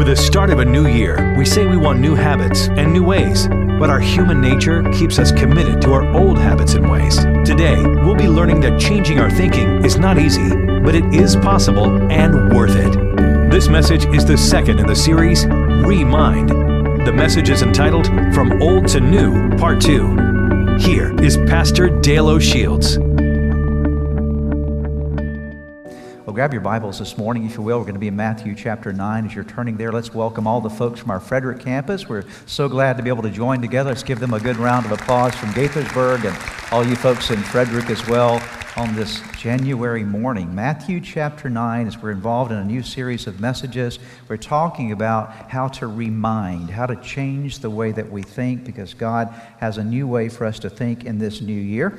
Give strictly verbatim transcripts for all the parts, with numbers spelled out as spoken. With the start of a new year, we say we want new habits and new ways, but our human nature keeps us committed to our old habits and ways. Today, we'll be learning that changing our thinking is not easy, but it is possible and worth it. This message is the second in the series, Remind. The message is entitled, From Old to New, Part two. Here is Pastor Dale O'Shields. Well, grab your Bibles this morning, if you will. We're going to be in Matthew chapter nine. As you're turning there, let's welcome all the folks from our Frederick campus. We're so glad to be able to join together. Let's give them a good round of applause from Gaithersburg and all you folks in Frederick as well on this January morning. Matthew chapter nine, as we're involved in a new series of messages, we're talking about how to remind, how to change the way that we think, because God has a new way for us to think in this new year.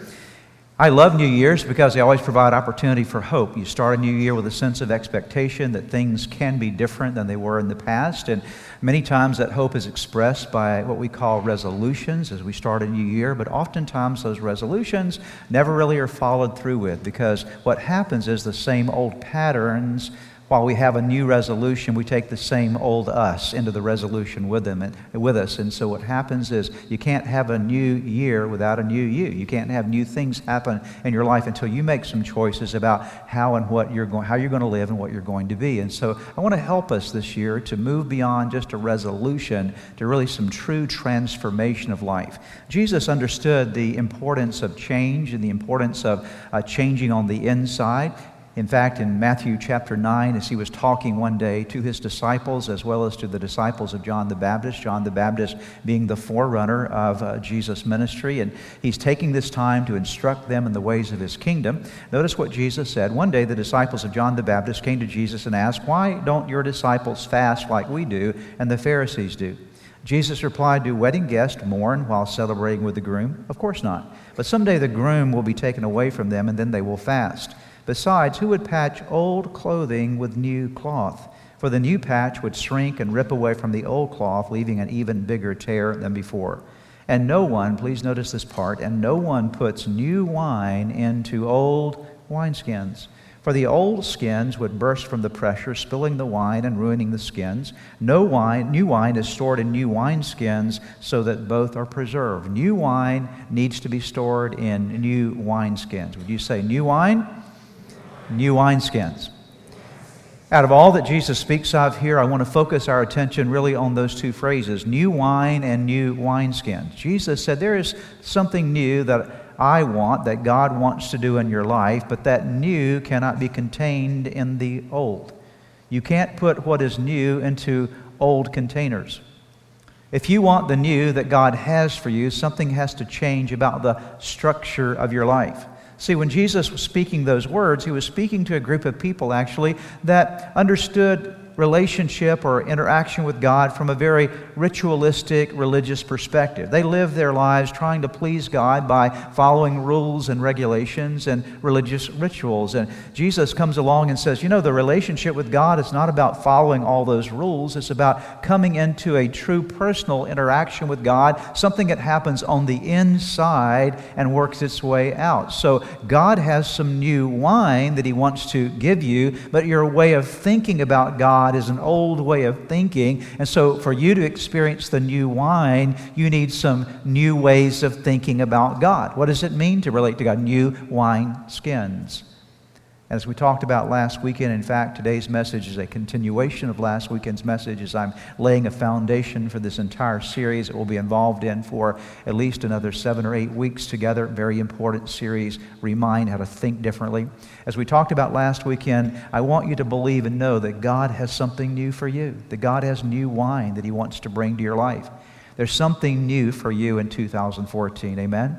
I love New Year's because they always provide opportunity for hope. You start a new year with a sense of expectation that things can be different than they were in the past. And many times that hope is expressed by what we call resolutions as we start a new year. But oftentimes those resolutions never really are followed through with, because what happens is the same old patterns. While we have a new resolution, we take the same old us into the resolution with them and with us. And so what happens is you can't have a new year without a new you. You can't have new things happen in your life until you make some choices about how and what you're going, how you're going to live and what you're going to be. And so I want to help us this year to move beyond just a resolution to really some true transformation of life. Jesus understood the importance of change and the importance of uh, changing on the inside. In fact, in Matthew chapter nine, as he was talking one day to his disciples as well as to the disciples of John the Baptist, John the Baptist being the forerunner of uh, Jesus' ministry, and he's taking this time to instruct them in the ways of his kingdom. Notice what Jesus said. One day the disciples of John the Baptist came to Jesus and asked, "Why don't your disciples fast like we do and the Pharisees do?" Jesus replied, "Do wedding guests mourn while celebrating with the groom? Of course not. But someday the groom will be taken away from them, and then they will fast. Besides, who would patch old clothing with new cloth? For the new patch would shrink and rip away from the old cloth, leaving an even bigger tear than before. And no one," please notice this part, "and no one puts new wine into old wineskins. For the old skins would burst from the pressure, spilling the wine and ruining the skins. No wine, new wine is stored in new wineskins so that both are preserved." New wine needs to be stored in new wineskins. Would you say new wine? New wineskins. Out of all that Jesus speaks of here, I want to focus our attention really on those two phrases, new wine and new wineskins. Jesus said there is something new that I want, that God wants to do in your life, but that new cannot be contained in the old. You can't put what is new into old containers. If you want the new that God has for you, something has to change about the structure of your life. See, when Jesus was speaking those words, he was speaking to a group of people, actually, that understood relationship or interaction with God from a very ritualistic, religious perspective. They lived their lives trying to please God by following rules and regulations and religious rituals. And Jesus comes along and says, you know, the relationship with God is not about following all those rules. It's about coming into a true personal interaction with God, something that happens on the inside and works its way out. So God has some new wine that he wants to give you, but your way of thinking about God is an old way of thinking, and so for you to experience the new wine, you need some new ways of thinking about God. What does it mean to relate to God? New wine skins. As we talked about last weekend, in fact, today's message is a continuation of last weekend's message as I'm laying a foundation for this entire series that we'll be involved in for at least another seven or eight weeks together. Very important series, Remind, how to think differently. As we talked about last weekend, I want you to believe and know that God has something new for you, that God has new wine that he wants to bring to your life. There's something new for you in two thousand fourteen, amen?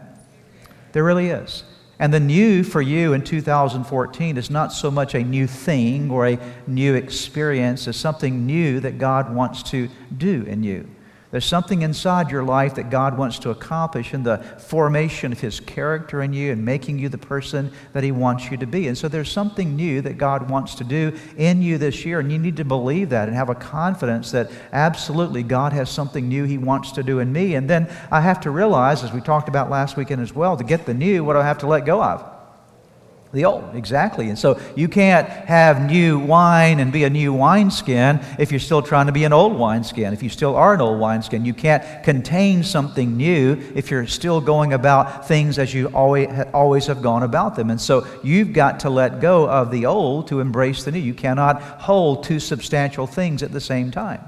There really is. And the new for you in two thousand fourteen is not so much a new thing or a new experience as something new that God wants to do in you. There's something inside your life that God wants to accomplish in the formation of his character in you and making you the person that he wants you to be. And so there's something new that God wants to do in you this year, and you need to believe that and have a confidence that absolutely God has something new he wants to do in me. And then I have to realize, as we talked about last weekend as well, to get the new, what do I have to let go of? The old, exactly. And so you can't have new wine and be a new wineskin if you're still trying to be an old wineskin. If you still are an old wineskin, you can't contain something new if you're still going about things as you always, always have gone about them. And so you've got to let go of the old to embrace the new. You cannot hold two substantial things at the same time.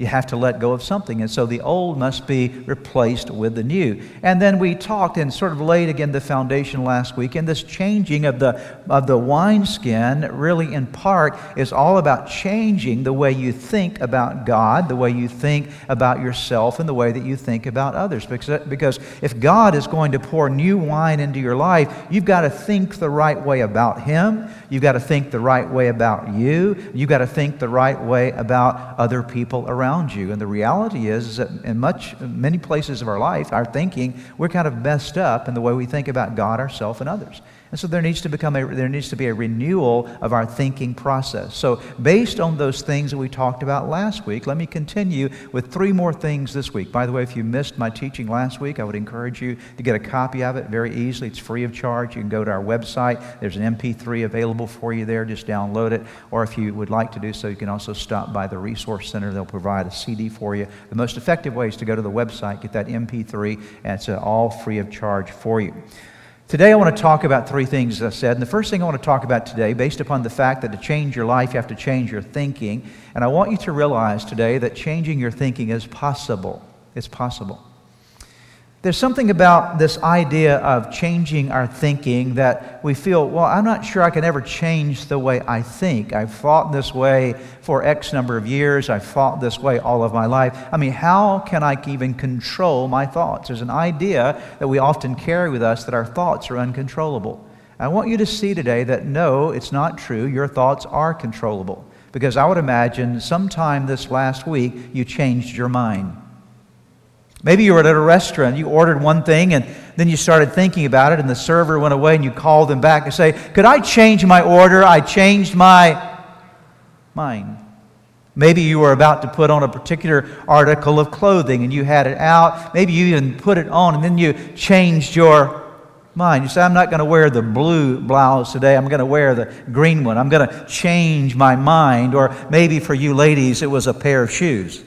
You have to let go of something. And so the old must be replaced with the new. And then we talked and sort of laid again the foundation last week. And this changing of the, of the wineskin really in part is all about changing the way you think about God, the way you think about yourself, and the way that you think about others. Because, because if God is going to pour new wine into your life, you've got to think the right way about Him. You've got to think the right way about you. You've got to think the right way about other people around you. And the reality is, is that in much, many places of our life, our thinking, we're kind of messed up in the way we think about God, ourselves, and others. And so there needs to become a, there needs to be a renewal of our thinking process. So based on those things that we talked about last week, let me continue with three more things this week. By the way, if you missed my teaching last week, I would encourage you to get a copy of it very easily. It's free of charge. You can go to our website. There's an M P three available for you there. Just download it. Or if you would like to do so, you can also stop by the Resource Center. They'll provide a C D for you. The most effective way is to go to the website, get that M P three, and it's all free of charge for you. Today I want to talk about three things, as I said, and the first thing I want to talk about today, based upon the fact that to change your life, you have to change your thinking, and I want you to realize today that changing your thinking is possible. It's possible. There's something about this idea of changing our thinking that we feel, well, I'm not sure I can ever change the way I think. I've thought this way for X number of years. I've thought this way all of my life. I mean, how can I even control my thoughts? There's an idea that we often carry with us that our thoughts are uncontrollable. I want you to see today that no, it's not true. Your thoughts are controllable. Because I would imagine sometime this last week you changed your mind. Maybe you were at a restaurant, you ordered one thing, and then you started thinking about it, and the server went away, and you called them back and say, could I change my order? I changed my mind. Maybe you were about to put on a particular article of clothing, and you had it out. Maybe you even put it on, and then you changed your mind. You say, I'm not going to wear the blue blouse today. I'm going to wear the green one. I'm going to change my mind. Or maybe for you ladies, it was a pair of shoes.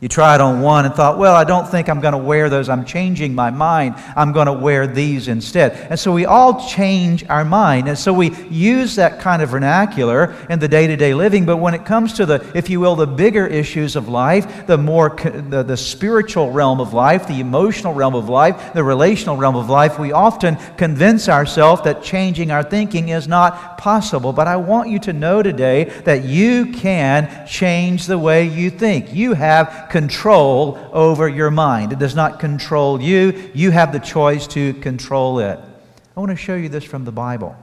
You tried on one and thought, well, I don't think I'm going to wear those. I'm changing my mind. I'm going to wear these instead. And so we all change our mind. And so we use that kind of vernacular in the day-to-day living. But when it comes to the, if you will, the bigger issues of life, the more, the, the spiritual realm of life, the emotional realm of life, the relational realm of life, we often convince ourselves that changing our thinking is not possible. But I want you to know today that you can change the way you think. You have control over your mind. It does not control you. You have the choice to control it. I want to show you this from the Bible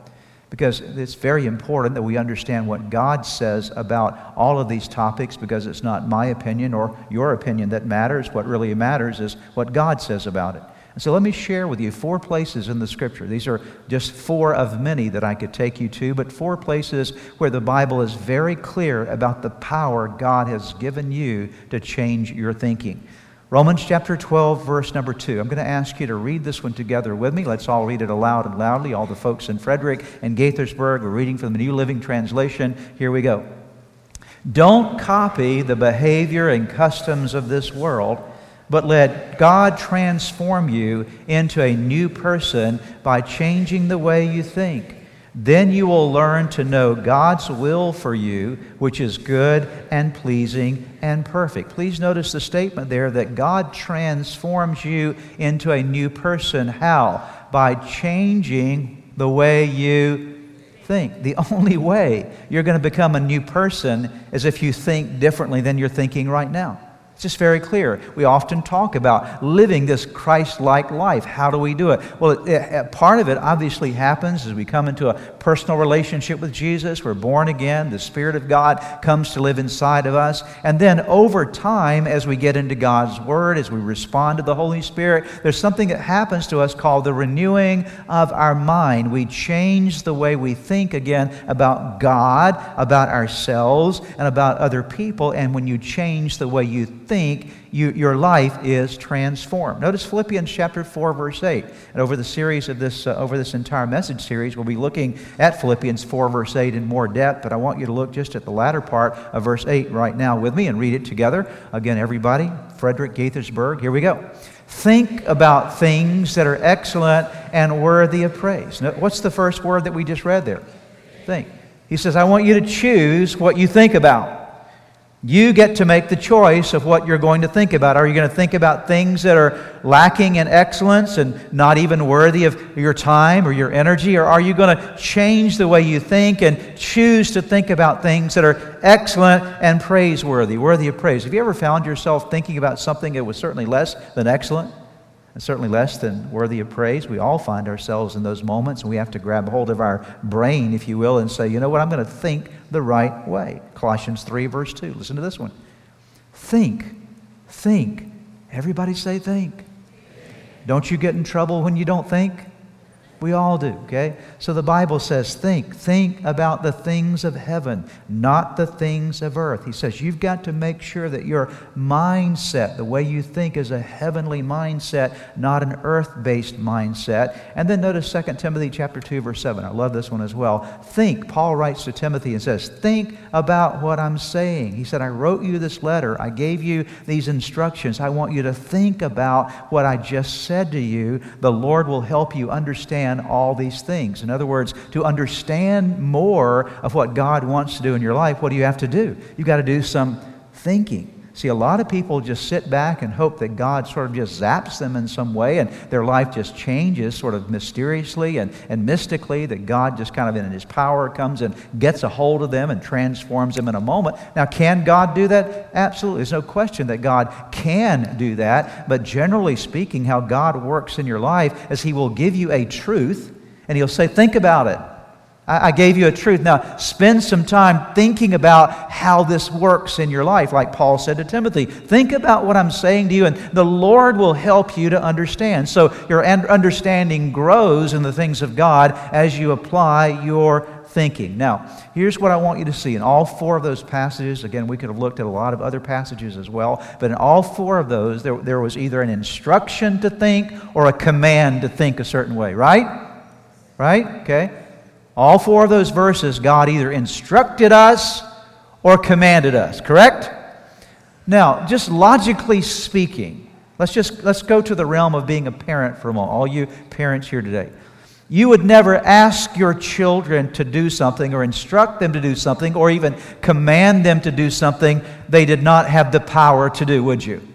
because it's very important that we understand what God says about all of these topics, because it's not my opinion or your opinion that matters. What really matters is what God says about it. And so let me share with you four places in the Scripture. These are just four of many that I could take you to, but four places where the Bible is very clear about the power God has given you to change your thinking. Romans chapter twelve, verse number two. I'm going to ask you to read this one together with me. Let's all read it aloud and loudly. All the folks in Frederick and Gaithersburg are reading from the New Living Translation. Here we go. Don't copy the behavior and customs of this world, but let God transform you into a new person by changing the way you think. Then you will learn to know God's will for you, which is good and pleasing and perfect. Please notice the statement there that God transforms you into a new person. How? By changing the way you think. The only way you're going to become a new person is if you think differently than you're thinking right now. It's just very clear. We often talk about living this Christ-like life. How do we do it? Well, it, it, part of it obviously happens as we come into a personal relationship with Jesus. We're born again. The Spirit of God comes to live inside of us. And then over time, as we get into God's Word, as we respond to the Holy Spirit, there's something that happens to us called the renewing of our mind. We change the way we think again about God, about ourselves, and about other people. And when you change the way you think, think, you, your life is transformed. Notice Philippians chapter four, verse eight. And over the series of this, uh, over this entire message series, we'll be looking at Philippians four, verse eight in more depth. But I want you to look just at the latter part of verse eight right now with me and read it together. Again, everybody, Frederick, Gaithersburg, here we go. Think about things that are excellent and worthy of praise. Now, what's the first word that we just read there? Think. He says, I want you to choose what you think about. You get to make the choice of what you're going to think about. Are you going to think about things that are lacking in excellence and not even worthy of your time or your energy? Or are you going to change the way you think and choose to think about things that are excellent and praiseworthy, worthy of praise? Have you ever found yourself thinking about something that was certainly less than excellent? And certainly less than worthy of praise? We all find ourselves in those moments, and we have to grab hold of our brain, if you will, and say, you know what, I'm going to think the right way. Colossians three, verse two. Listen to this one. Think. Think. Everybody say think. Don't you get in trouble when you don't think? We all do, okay? So the Bible says, think. Think about the things of heaven, not the things of earth. He says, you've got to make sure that your mindset, the way you think, is a heavenly mindset, not an earth-based mindset. And then notice Second Timothy chapter two, verse seven. I love this one as well. Think. Paul writes to Timothy and says, think about what I'm saying. He said, I wrote you this letter. I gave you these instructions. I want you to think about what I just said to you. The Lord will help you understand all these things. In other words, to understand more of what God wants to do in your life, what do you have to do? You've got to do some thinking. See, a lot of people just sit back and hope that God sort of just zaps them in some way and their life just changes sort of mysteriously and, and mystically, that God just kind of in His power comes and gets a hold of them and transforms them in a moment. Now, can God do that? Absolutely. There's no question that God can do that. But generally speaking, how God works in your life is He will give you a truth and He'll say, think about it. I gave you a truth. Now, spend some time thinking about how this works in your life. Like Paul said to Timothy, think about what I'm saying to you, and the Lord will help you to understand. So your understanding grows in the things of God as you apply your thinking. Now, here's what I want you to see. In all four of those passages, again, we could have looked at a lot of other passages as well, but in all four of those, there, there was either an instruction to think or a command to think a certain way, right? Right? Okay. All four of those verses, God either instructed us or commanded us, correct? Now, just logically speaking, let's just let's go to the realm of being a parent for a moment. All you parents here today, you would never ask your children to do something or instruct them to do something or even command them to do something they did not have the power to do, would you?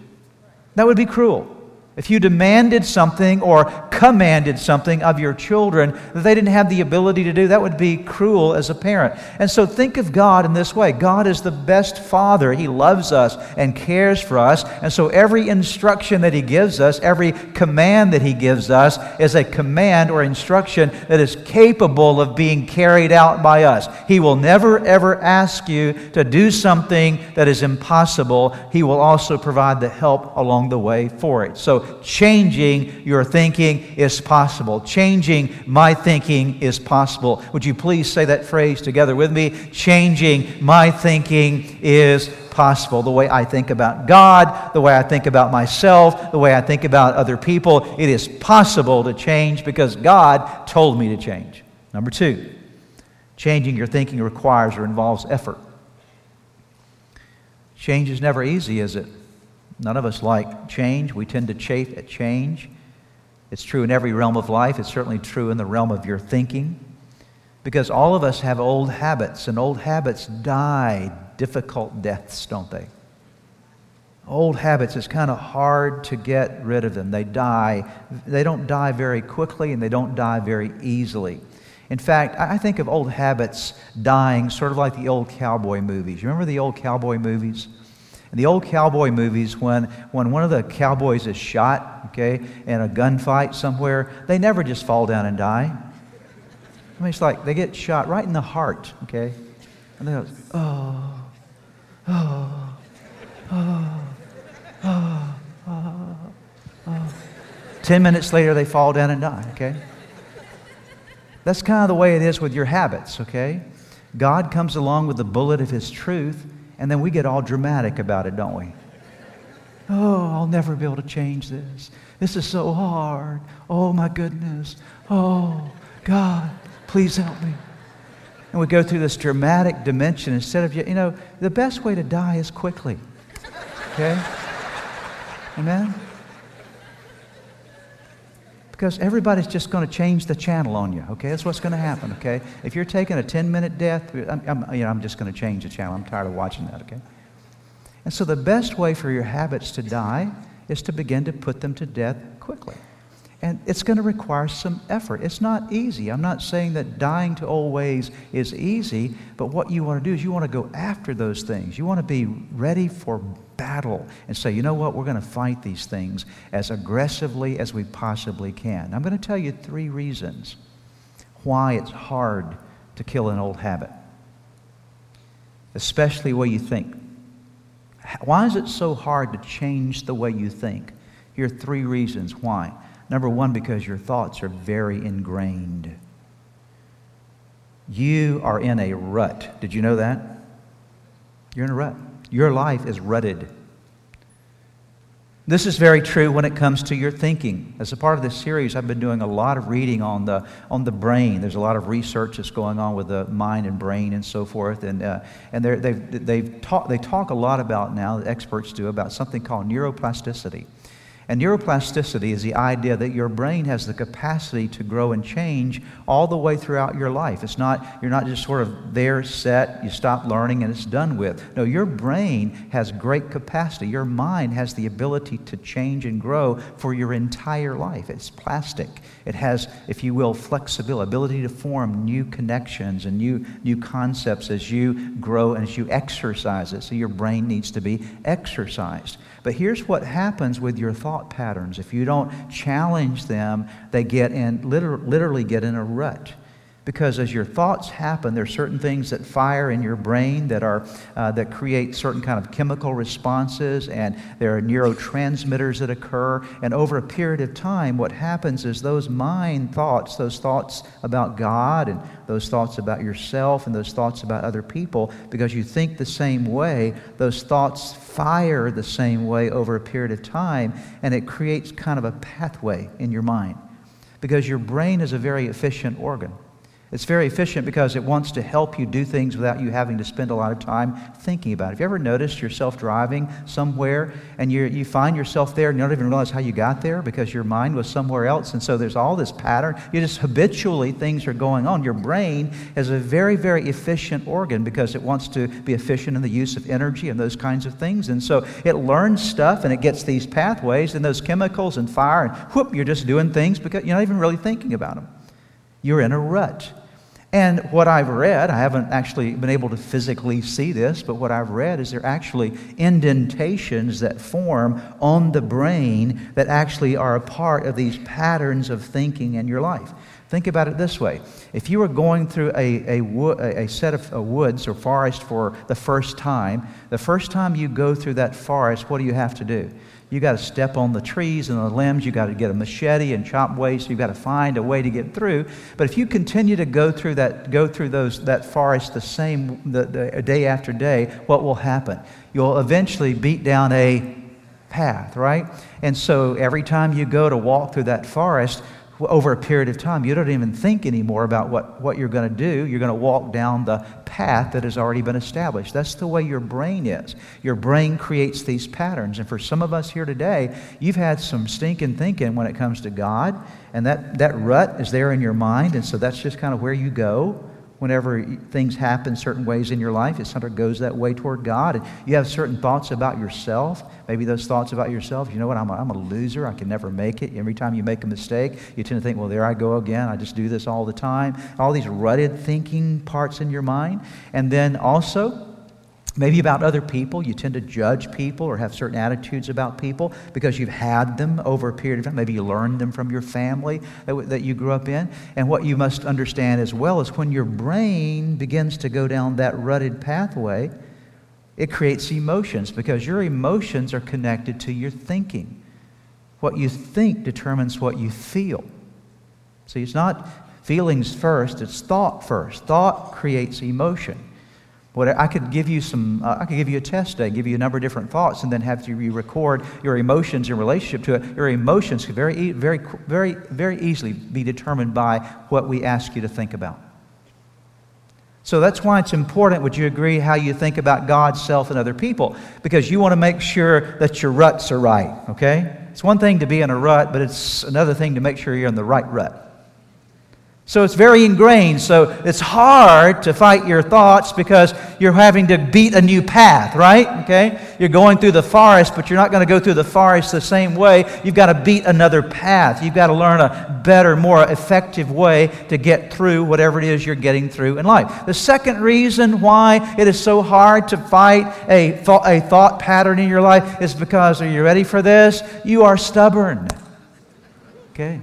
That would be cruel. If you demanded something or commanded something of your children that they didn't have the ability to do, that would be cruel as a parent. And so think of God in this way. God is the best Father. He loves us and cares for us. And so every instruction that He gives us, every command that He gives us is a command or instruction that is capable of being carried out by us. He will never, ever ask you to do something that is impossible. He will also provide the help along the way for it. So changing your thinking is possible. Changing my thinking is possible. Would you please say that phrase together with me? Changing my thinking is possible. The way I think about God, the way I think about myself, the way I think about other people, it is possible to change because God told me to change. Number two, changing your thinking requires or involves effort. Change is never easy, is it? None of us like change. We tend to chafe at change. It's true in every realm of life. It's certainly true in the realm of your thinking, because all of us have old habits, and old habits die difficult deaths, don't they? Old habits, it's kind of hard to get rid of them. They die. They don't die very quickly, and they don't die very easily. In fact, I think of old habits dying sort of like the old cowboy movies. You remember the old cowboy movies? In the old cowboy movies, when, when one of the cowboys is shot, okay, in a gunfight somewhere, they never just fall down and die. I mean, it's like they get shot right in the heart, okay? And they go, oh, oh, oh, oh, oh, oh. Ten minutes later, they fall down and die, okay? That's kind of the way it is with your habits, okay? God comes along with the bullet of His truth, and then we get all dramatic about it, don't we? Oh, I'll never be able to change this. This is so hard. Oh, my goodness. Oh, God, please help me. And we go through this dramatic dimension instead of, you know, the best way to die is quickly. Okay? Amen? Because everybody's just going to change the channel on you, okay? That's what's going to happen, okay? If you're taking a ten-minute death, I'm, I'm, you know, I'm just going to change the channel. I'm tired of watching that, okay? And so the best way for your habits to die is to begin to put them to death quickly. And it's going to require some effort. It's not easy. I'm not saying that dying to old ways is easy, but what you want to do is you want to go after those things. You want to be ready for battle and say, you know what, we're going to fight these things as aggressively as we possibly can. I'm going to tell you three reasons why it's hard to kill an old habit, especially the way you think. Why is it so hard to change the way you think? Here are three reasons why. Number one, because your thoughts are very ingrained. You are in a rut. Did you know that? You're in a rut. Your life is rutted. This is very true when it comes to your thinking. As a part of this series, I've been doing a lot of reading on the on the brain. There's a lot of research that's going on with the mind and brain and so forth. And uh, and they've they've talk, they talk a lot about now, experts do, about something called neuroplasticity. And neuroplasticity is the idea that your brain has the capacity to grow and change all the way throughout your life. It's not, you're not just sort of there, set, you stop learning, and it's done with. No, your brain has great capacity. Your mind has the ability to change and grow for your entire life. It's plastic. It has, if you will, flexibility, ability to form new connections and new, new concepts as you grow and as you exercise it. So your brain needs to be exercised. But here's what happens with your thought patterns. If you don't challenge them, they get in, literally get in a rut. Because as your thoughts happen, there are certain things that fire in your brain that are uh, that create certain kind of chemical responses, and there are neurotransmitters that occur. And over a period of time, what happens is those mind thoughts, those thoughts about God and those thoughts about yourself and those thoughts about other people, because you think the same way, those thoughts fire the same way over a period of time, and it creates kind of a pathway in your mind. Because your brain is a very efficient organ. It's very efficient because it wants to help you do things without you having to spend a lot of time thinking about it. Have you ever noticed yourself driving somewhere and you you find yourself there and you don't even realize how you got there because your mind was somewhere else, and so there's all this pattern. You just habitually, things are going on. Your brain is a very, very efficient organ because it wants to be efficient in the use of energy and those kinds of things. And so it learns stuff and it gets these pathways and those chemicals and fire, and whoop, you're just doing things because you're not even really thinking about them. You're in a rut. And what I've read, I haven't actually been able to physically see this, but what I've read is there are actually indentations that form on the brain that actually are a part of these patterns of thinking in your life. Think about it this way. If you were going through a, a, wo- a set of a woods or forest for the first time, the first time you go through that forest, what do you have to do? You got to step on the trees and the limbs. You got to get a machete and chop away. So you got to find a way to get through. But if you continue to go through that, go through those that forest the same the, the, day after day, what will happen? You'll eventually beat down a path, right? And so every time you go to walk through that forest, over a period of time, you don't even think anymore about what, what you're going to do. You're going to walk down the path that has already been established. That's the way your brain is. Your brain creates these patterns. And for some of us here today, you've had some stinking thinking when it comes to God, and that, that rut is there in your mind, and so that's just kind of where you go. Whenever things happen certain ways in your life, it sort of goes that way toward God. And you have certain thoughts about yourself. Maybe those thoughts about yourself, you know what, I'm a, I'm a loser. I can never make it. Every time you make a mistake, you tend to think, well, there I go again. I just do this all the time. All these rutted thinking parts in your mind. And then also, maybe about other people, you tend to judge people or have certain attitudes about people because you've had them over a period of time. Maybe you learned them from your family that you grew up in. And what you must understand as well is when your brain begins to go down that rutted pathway, it creates emotions because your emotions are connected to your thinking. What you think determines what you feel. See, it's not feelings first, it's thought first. Thought creates emotion. What I could give you some, uh, I could give you a test day, give you a number of different thoughts, and then have you record your emotions in relationship to it. Your emotions could very, very, very, very easily be determined by what we ask you to think about. So that's why it's important, would you agree, how you think about God, self, and other people, because you want to make sure that your ruts are right, okay? It's one thing to be in a rut, but it's another thing to make sure you're in the right rut. So it's very ingrained, so it's hard to fight your thoughts because you're having to beat a new path, right? Okay? You're going through the forest, but you're not going to go through the forest the same way. You've got to beat another path. You've got to learn a better, more effective way to get through whatever it is you're getting through in life. The second reason why it is so hard to fight a thought, a thought pattern in your life is because, are you ready for this? You are stubborn. Okay?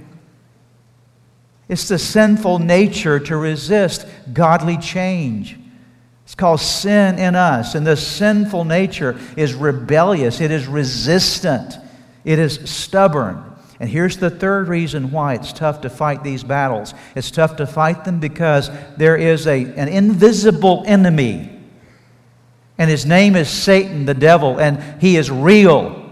It's the sinful nature to resist godly change. It's called sin in us. And this sinful nature is rebellious. It is resistant. It is stubborn. And here's the third reason why it's tough to fight these battles. It's tough to fight them because there is a, an invisible enemy. And his name is Satan, the devil, and he is real.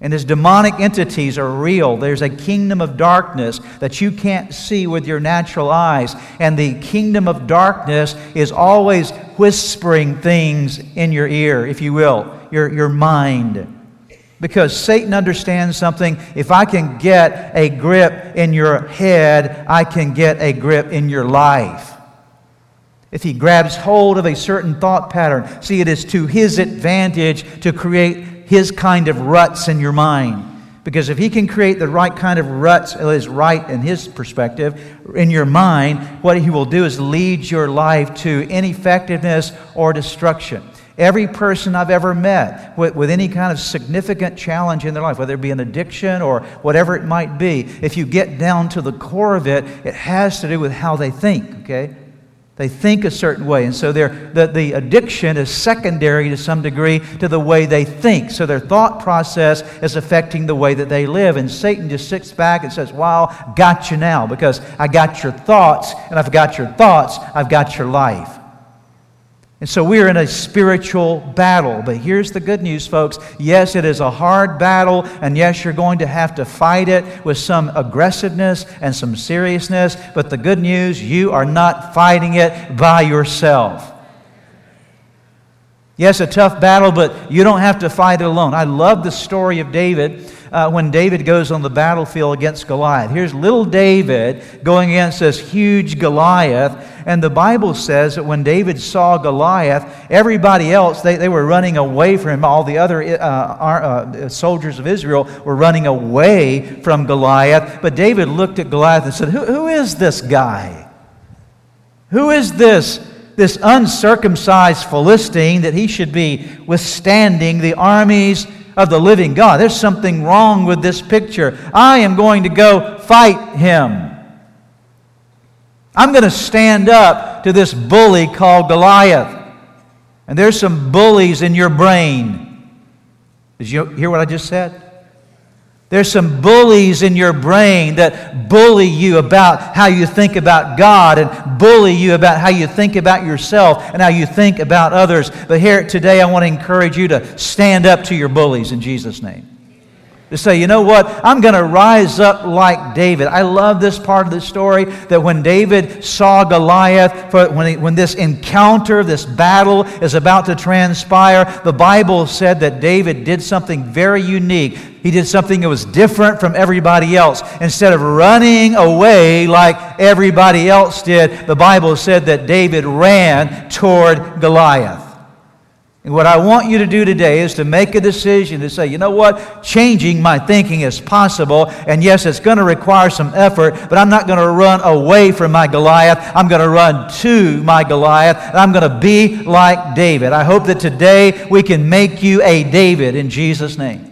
And his demonic entities are real. There's a kingdom of darkness that you can't see with your natural eyes. And the kingdom of darkness is always whispering things in your ear, if you will, your, your mind. Because Satan understands something. If I can get a grip in your head, I can get a grip in your life. If he grabs hold of a certain thought pattern, see, it is to his advantage to create his kind of ruts in your mind. Because if he can create the right kind of ruts, is right in his perspective, in your mind, what he will do is lead your life to ineffectiveness or destruction. Every person I've ever met with, with any kind of significant challenge in their life, whether it be an addiction or whatever it might be, if you get down to the core of it, it has to do with how they think, okay? They think a certain way, and so the, the addiction is secondary to some degree to the way they think. So their thought process is affecting the way that they live, and Satan just sits back and says, wow, got you now, because I got your thoughts, and I've got your thoughts, I've got your life. And so we're in a spiritual battle. But here's the good news, folks. Yes, it is a hard battle, and yes, you're going to have to fight it with some aggressiveness and some seriousness. But the good news, you are not fighting it by yourself. Yes, a tough battle, but you don't have to fight it alone. I love the story of David uh, when David goes on the battlefield against Goliath. Here's little David going against this huge Goliath. And the Bible says that when David saw Goliath, everybody else, they, they were running away from him. All the other uh, our, uh, soldiers of Israel were running away from Goliath. But David looked at Goliath and said, Who, who is this guy? Who is this, this uncircumcised Philistine that he should be withstanding the armies of the living God? There's something wrong with this picture. I am going to go fight him. I'm going to stand up to this bully called Goliath. And there's some bullies in your brain. Did you hear what I just said? There's some bullies in your brain that bully you about how you think about God and bully you about how you think about yourself and how you think about others. But here today, I want to encourage you to stand up to your bullies in Jesus' name. To say, you know what, I'm going to rise up like David. I love this part of the story that when David saw Goliath, for when, he, when this encounter, this battle is about to transpire, the Bible said that David did something very unique. He did something that was different from everybody else. Instead of running away like everybody else did, the Bible said that David ran toward Goliath. And what I want you to do today is to make a decision to say, you know what, changing my thinking is possible, and yes, it's going to require some effort, but I'm not going to run away from my Goliath. I'm going to run to my Goliath, and I'm going to be like David. I hope that today we can make you a David in Jesus' name.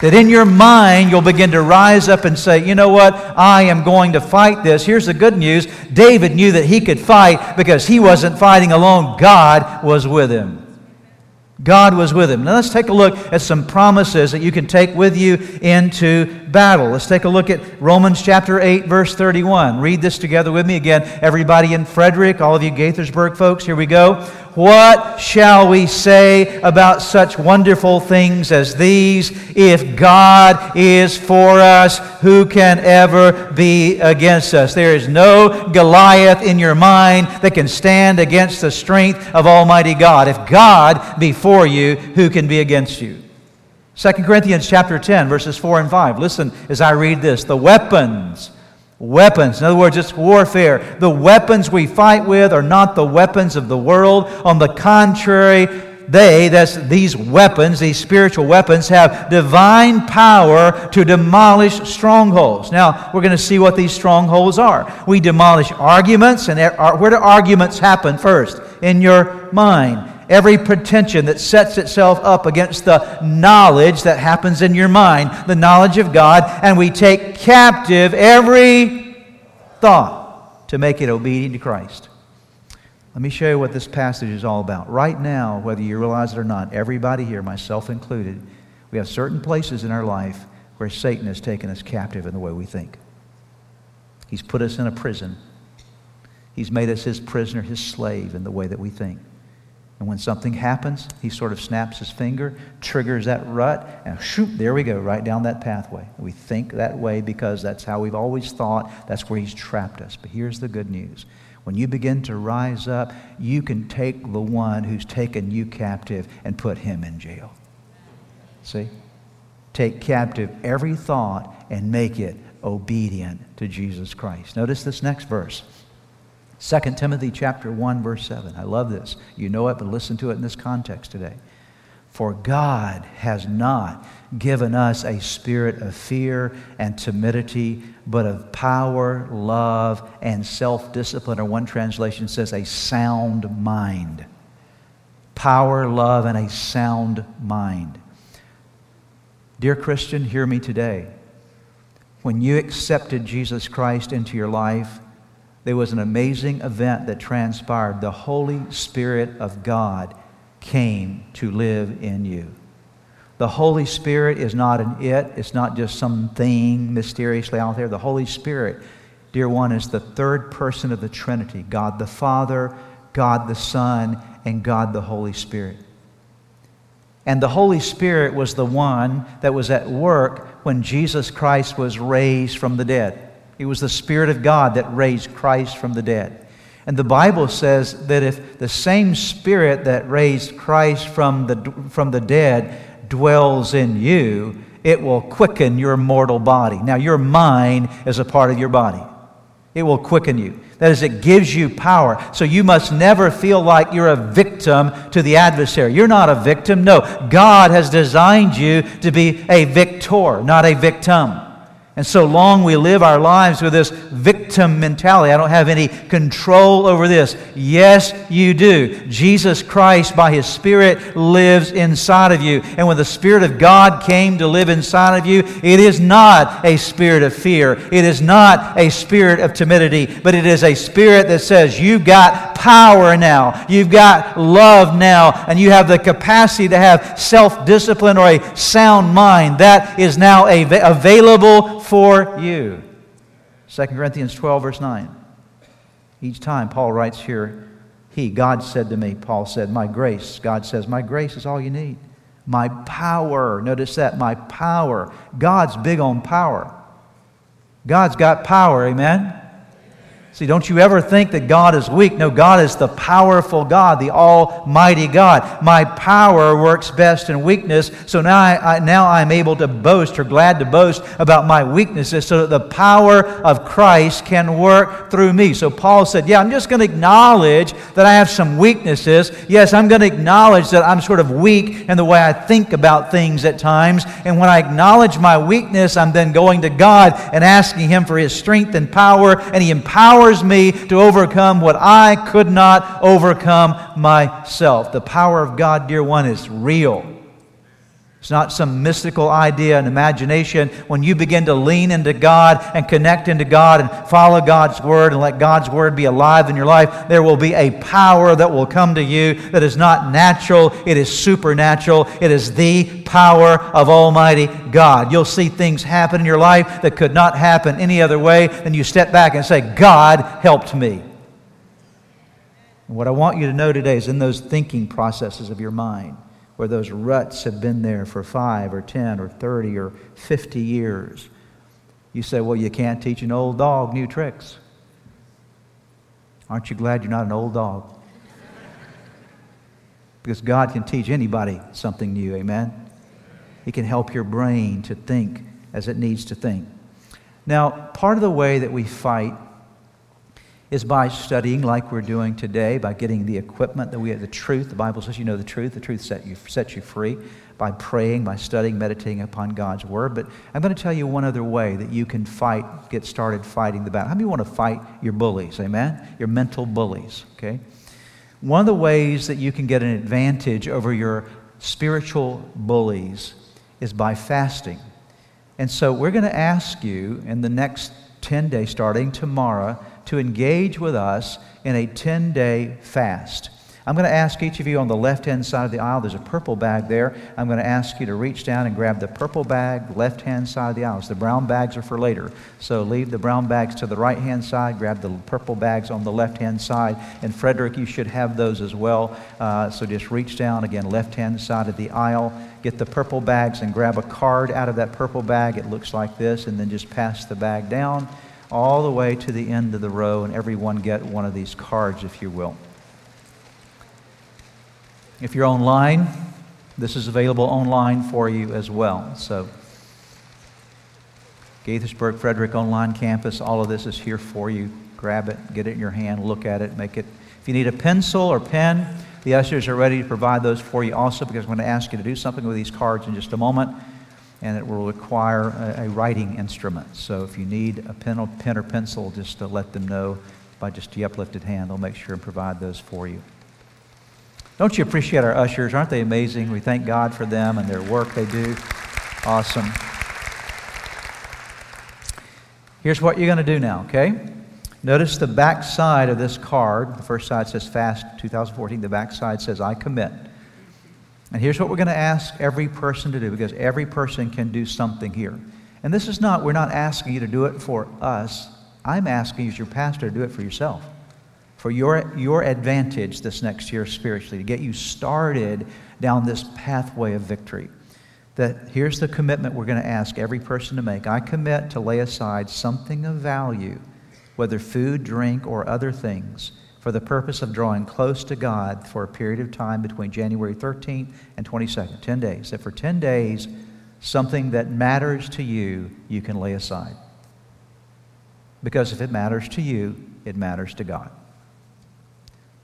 That in your mind, you'll begin to rise up and say, you know what, I am going to fight this. Here's the good news. David knew that he could fight because he wasn't fighting alone. God was with him. God was with him. Now let's take a look at some promises that you can take with you into battle. Let's take a look at Romans chapter eight, verse thirty-one. Read this together with me. Again, everybody in Frederick, all of you Gaithersburg folks, here we go. What shall we say about such wonderful things as these? If God is for us, who can ever be against us? There is no Goliath in your mind that can stand against the strength of Almighty God. If God be for you, who can be against you? Second Corinthians chapter ten, verses four and five. Listen as I read this. The weapons... Weapons, in other words, it's warfare. The weapons we fight with are not the weapons of the world. On the contrary, they, that's these weapons, these spiritual weapons, have divine power to demolish strongholds. Now, we're going to see what these strongholds are. We demolish arguments, and are, where do arguments happen first? In your mind. Every pretension that sets itself up against the knowledge that happens in your mind, the knowledge of God, and we take captive every thought to make it obedient to Christ. Let me show you what this passage is all about. Right now, whether you realize it or not, everybody here, myself included, we have certain places in our life where Satan has taken us captive in the way we think. He's put us in a prison. He's made us his prisoner, his slave in the way that we think. And when something happens, he sort of snaps his finger, triggers that rut, and shoot, there we go, right down that pathway. We think that way because that's how we've always thought. That's where he's trapped us. But here's the good news. When you begin to rise up, you can take the one who's taken you captive and put him in jail. See? Take captive every thought and make it obedient to Jesus Christ. Notice this next verse. Second Timothy chapter one, verse seven. I love this. You know it, but listen to it in this context today. For God has not given us a spirit of fear and timidity, but of power, love, and self-discipline. Or one translation says a sound mind. Power, love, and a sound mind. Dear Christian, hear me today. When you accepted Jesus Christ into your life, there was an amazing event that transpired. The Holy Spirit of God came to live in you. The Holy Spirit is not an it. It's not just something mysteriously out there. The Holy Spirit, dear one, is the third person of the Trinity. God the Father, God the Son, and God the Holy Spirit. And the Holy Spirit was the one that was at work when Jesus Christ was raised from the dead. It was the Spirit of God that raised Christ from the dead. And the Bible says that if the same Spirit that raised Christ from the, from the dead dwells in you, it will quicken your mortal body. Now, your mind is a part of your body. It will quicken you. That is, it gives you power. So you must never feel like you're a victim to the adversary. You're not a victim. No, God has designed you to be a victor, not a victim. And so long we live our lives with this victim mentality. I don't have any control over this. Yes, you do. Jesus Christ, by His Spirit, lives inside of you. And when the Spirit of God came to live inside of you, it is not a spirit of fear. It is not a spirit of timidity. But it is a spirit that says, you've got power now. You've got love now. And you have the capacity to have self-discipline or a sound mind. That is now av- available for you. Second Corinthians twelve, verse nine. Each time Paul writes here, he, God said to me, Paul said, my grace. God says, my grace is all you need. My power. Notice that, my power. God's big on power. God's got power, amen? See, don't you ever think that God is weak. No, God is the powerful God, the almighty God. My power works best in weakness, so now, I, I, now I'm able to boast or glad to boast about my weaknesses so that the power of Christ can work through me. So Paul said, yeah, I'm just going to acknowledge that I have some weaknesses. Yes, I'm going to acknowledge that I'm sort of weak in the way I think about things at times. And when I acknowledge my weakness, I'm then going to God and asking Him for His strength and power, and He empowers me to overcome what I could not overcome myself. The power of God, dear one, is real. It's not some mystical idea and imagination. When you begin to lean into God and connect into God and follow God's Word and let God's Word be alive in your life, there will be a power that will come to you that is not natural. It is supernatural. It is the power of Almighty God. You'll see things happen in your life that could not happen any other way than you step back and say, God helped me. And what I want you to know today is in those thinking processes of your mind, where those ruts have been there for five or ten or thirty or fifty years, you say, well, you can't teach an old dog new tricks. Aren't you glad you're not an old dog? Because God can teach anybody something new, amen? He can help your brain to think as it needs to think. Now, part of the way that we fight is by studying like we're doing today, by getting the equipment that we have, the truth. The Bible says you know the truth. The truth set you, sets you free. By praying, by studying, meditating upon God's Word. But I'm going to tell you one other way that you can fight, get started fighting the battle. How many want to fight your bullies, amen? Your mental bullies, okay? One of the ways that you can get an advantage over your spiritual bullies is by fasting. And so we're going to ask you in the next ten days, starting tomorrow, to engage with us in a ten-day fast. I'm going to ask each of you on the left-hand side of the aisle, there's a purple bag there. I'm going to ask you to reach down and grab the purple bag, left-hand side of the aisle. The brown bags are for later. So leave the brown bags to the right-hand side, grab the purple bags on the left-hand side. And Frederick, you should have those as well. Uh, so just reach down, again, left-hand side of the aisle. Get the purple bags and grab a card out of that purple bag. It looks like this, and then just pass the bag down all the way to the end of the row, and everyone get one of these cards, if you will. If you're online, this is available online for you as well. So Gaithersburg, Frederick Online Campus, all of this is here for you. Grab it, get it in your hand, look at it, make it. If you need a pencil or pen, the ushers are ready to provide those for you also, because I'm going to ask you to do something with these cards in just a moment, and it will require a, a writing instrument. So if you need a pen or, pen or pencil, just to let them know by just the uplifted hand, they'll make sure and provide those for you. Don't you appreciate our ushers? Aren't they amazing? We thank God for them and their work they do. Awesome. Here's what you're going to do now, okay? Notice the back side of this card. The first side says Fast twenty fourteen. The back side says I commit. And here's what we're going to ask every person to do, because every person can do something here. And this is not, we're not asking you to do it for us. I'm asking you as your pastor to do it for yourself, for your, your advantage this next year spiritually, to get you started down this pathway of victory. That here's the commitment we're going to ask every person to make. I commit to lay aside something of value, whether food, drink, or other things, for the purpose of drawing close to God for a period of time between January thirteenth and twenty-second, ten days. That for ten days, something that matters to you, you can lay aside. Because if it matters to you, it matters to God.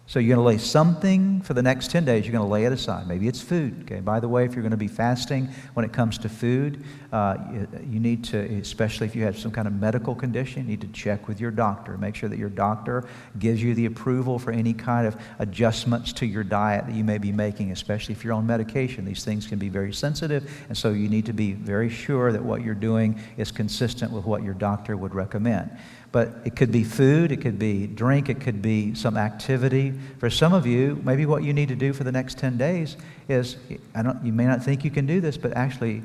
So you're going to lay something for the next ten days. You're going to lay it aside. Maybe it's food. Okay. By the way, if you're going to be fasting, when it comes to food, uh, you, you need to, especially if you have some kind of medical condition, you need to check with your doctor. Make sure that your doctor gives you the approval for any kind of adjustments to your diet that you may be making, especially if you're on medication. These things can be very sensitive, and so you need to be very sure that what you're doing is consistent with what your doctor would recommend. But it could be food, it could be drink, it could be some activity. For some of you, maybe what you need to do for the next ten days is, I don't, you may not think you can do this, but actually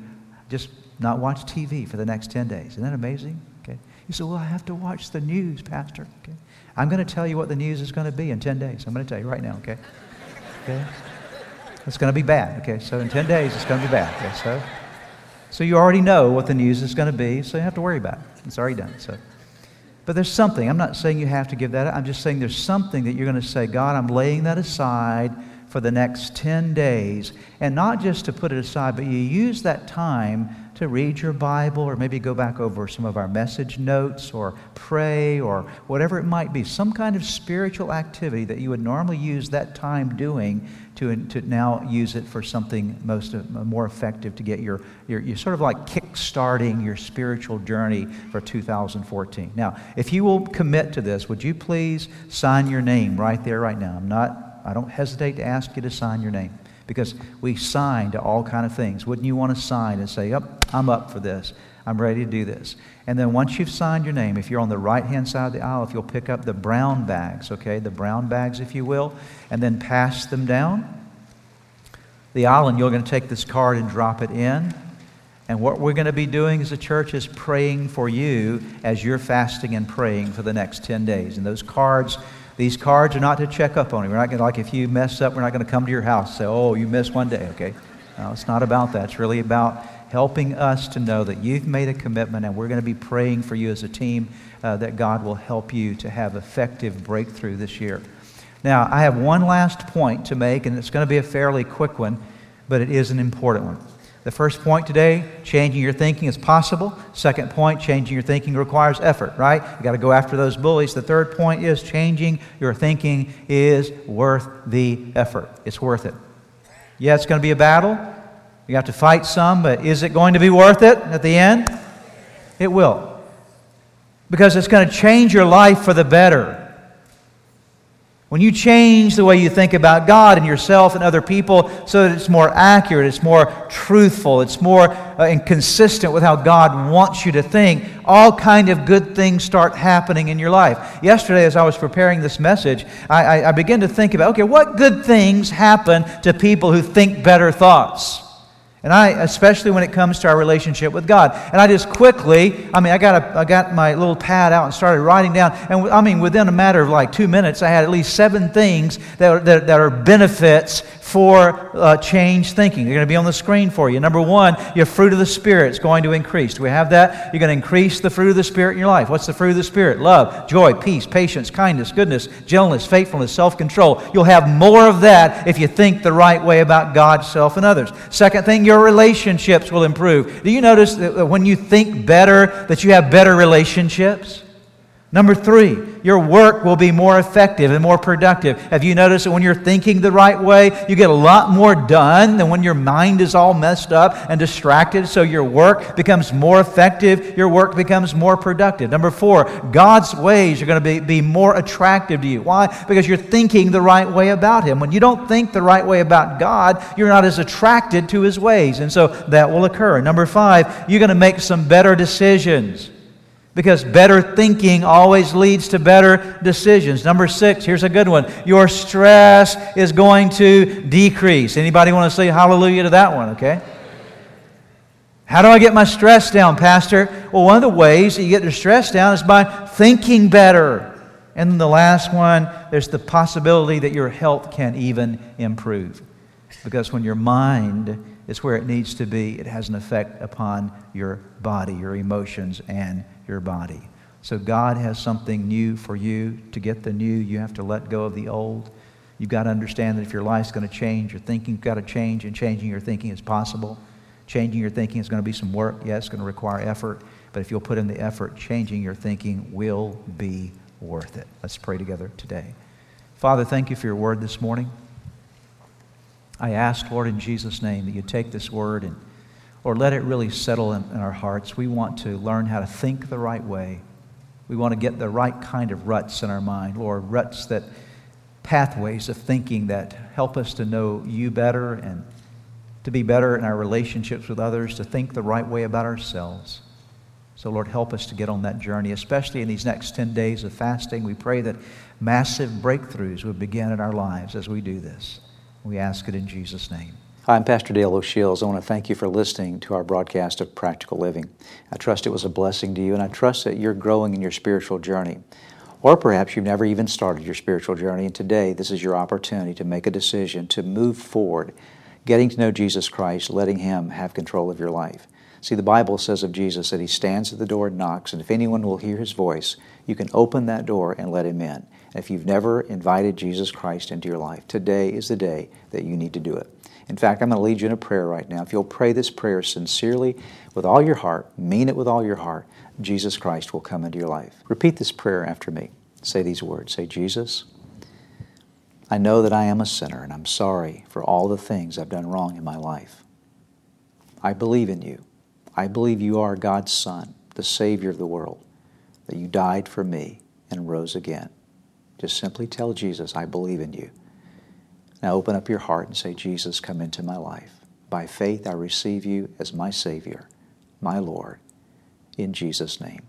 just not watch T V for the next ten days. Isn't that amazing? Okay. You say, well, I have to watch the news, Pastor. Okay. I'm going to tell you what the news is going to be in ten days. I'm going to tell you right now, okay? Okay. It's going to be bad, okay? So in ten days, it's going to be bad. Okay? So, so you already know what the news is going to be, so you don't have to worry about it. It's already done, so. But there's something. I'm not saying you have to give that up. I'm just saying there's something that you're going to say, God, I'm laying that aside for the next ten days. And not just to put it aside, but you use that time to read your Bible, or maybe go back over some of our message notes, or pray, or whatever it might be. Some kind of spiritual activity that you would normally use that time doing to, to now use it for something most more effective to get your, your, you're sort of like kick-starting your spiritual journey for two thousand fourteen. Now, if you will commit to this, would you please sign your name right there, right now? I'm not, I don't hesitate to ask you to sign your name. because we sign to all kind of things. Wouldn't you want to sign and say, "Up, oh, I'm up for this. I'm ready to do this." And then once you've signed your name, if you're on the right-hand side of the aisle, if you'll pick up the brown bags, okay, the brown bags, if you will, and then pass them down the aisle, and you're going to take this card and drop it in. And what we're going to be doing as a church is praying for you as you're fasting and praying for the next ten days. And those cards, these cards are not to check up on you. We're not going to, like, if you mess up, we're not going to come to your house and say, "Oh, you missed one day," okay? No, it's not about that. It's really about helping us to know that you've made a commitment, and we're going to be praying for you as a team uh, that God will help you to have effective breakthrough this year. Now, I have one last point to make, and it's going to be a fairly quick one, but it is an important one. The first point today, changing your thinking is possible. Second point, changing your thinking requires effort, right? You got to go after those bullies. The third point is changing your thinking is worth the effort. It's worth it. Yeah, it's going to be a battle. You have to fight some, but is it going to be worth it at the end? It will. Because it's going to change your life for the better. When you change the way you think about God and yourself and other people so that it's more accurate, it's more truthful, it's more uh, consistent with how God wants you to think, all kind of good things start happening in your life. Yesterday, as I was preparing this message, I, I, I began to think about, okay, what good things happen to people who think better thoughts? And I, especially when it comes to our relationship with God. And I just quickly, I mean, I got a, I got my little pad out and started writing down. And I mean, within a matter of like two minutes, I had at least seven things that are, that, that are benefits for uh, change thinking. They're going to be on the screen for you. Number one, your fruit of the Spirit is going to increase. Do we have that? You're going to increase the fruit of the Spirit in your life. What's the fruit of the Spirit? Love, joy, peace, patience, kindness, goodness, gentleness, faithfulness, self-control. You'll have more of that if you think the right way about God, self, and others. Second thing, your relationships will improve. Do you notice that when you think better, that you have better relationships? Number three, your work will be more effective and more productive. Have you noticed that when you're thinking the right way, you get a lot more done than when your mind is all messed up and distracted? So your work becomes more effective. Your work becomes more productive. Number four, God's ways are going to be, be more attractive to you. Why? Because you're thinking the right way about Him. When you don't think the right way about God, you're not as attracted to His ways. And so that will occur. Number five, you're going to make some better decisions, because better thinking always leads to better decisions. Number six, here's a good one. Your stress is going to decrease. Anybody want to say hallelujah to that one, okay? How do I get my stress down, Pastor? Well, one of the ways that you get your stress down is by thinking better. And then the last one, there's the possibility that your health can even improve. Because when your mind is where it needs to be, it has an effect upon your body, your emotions, and your body. So God has something new for you. To get the new, you have to let go of the old. You've got to understand that if your life's going to change, your thinking's got to change, and changing your thinking is possible. Changing your thinking is going to be some work. Yes, it's going to require effort, but if you'll put in the effort, changing your thinking will be worth it. Let's pray together today. Father, thank you for your word this morning. I ask, Lord, in Jesus' name, that you take this word and, or let it really settle in, in our hearts. We want to learn how to think the right way. We want to get the right kind of ruts in our mind, Lord, ruts that, pathways of thinking that help us to know you better and to be better in our relationships with others, to think the right way about ourselves. So, Lord, help us to get on that journey, especially in these next ten days of fasting. We pray that massive breakthroughs would begin in our lives as we do this. We ask it in Jesus' name. Hi, I'm Pastor Dale O'Shields. I want to thank you for listening to our broadcast of Practical Living. I trust it was a blessing to you, and I trust that you're growing in your spiritual journey. Or perhaps you've never even started your spiritual journey, and today this is your opportunity to make a decision to move forward, getting to know Jesus Christ, letting Him have control of your life. See, the Bible says of Jesus that He stands at the door and knocks, and if anyone will hear His voice, you can open that door and let Him in. If you've never invited Jesus Christ into your life, today is the day that you need to do it. In fact, I'm going to lead you in a prayer right now. If you'll pray this prayer sincerely with all your heart, mean it with all your heart, Jesus Christ will come into your life. Repeat this prayer after me. Say these words. Say, Jesus, I know that I am a sinner, and I'm sorry for all the things I've done wrong in my life. I believe in you. I believe you are God's Son, the Savior of the world, that you died for me and rose again. Just simply tell Jesus, I believe in you. Now open up your heart and say, Jesus, come into my life. By faith I receive you as my Savior, my Lord, in Jesus' name.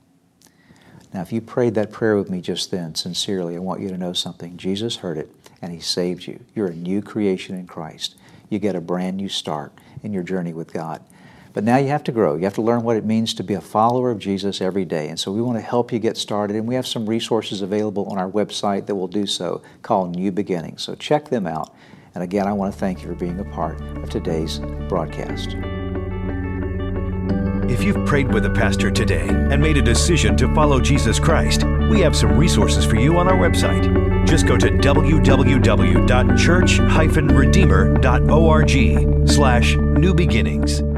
Now if you prayed that prayer with me just then, sincerely, I want you to know something. Jesus heard it and He saved you. You're a new creation in Christ. You get a brand new start in your journey with God. But now you have to grow. You have to learn what it means to be a follower of Jesus every day. And so we want to help you get started. And we have some resources available on our website that will do so, called New Beginnings. So check them out. And again, I want to thank you for being a part of today's broadcast. If you've prayed with a pastor today and made a decision to follow Jesus Christ, we have some resources for you on our website. Just go to w w w dot church dash redeemer dot org slash new beginnings.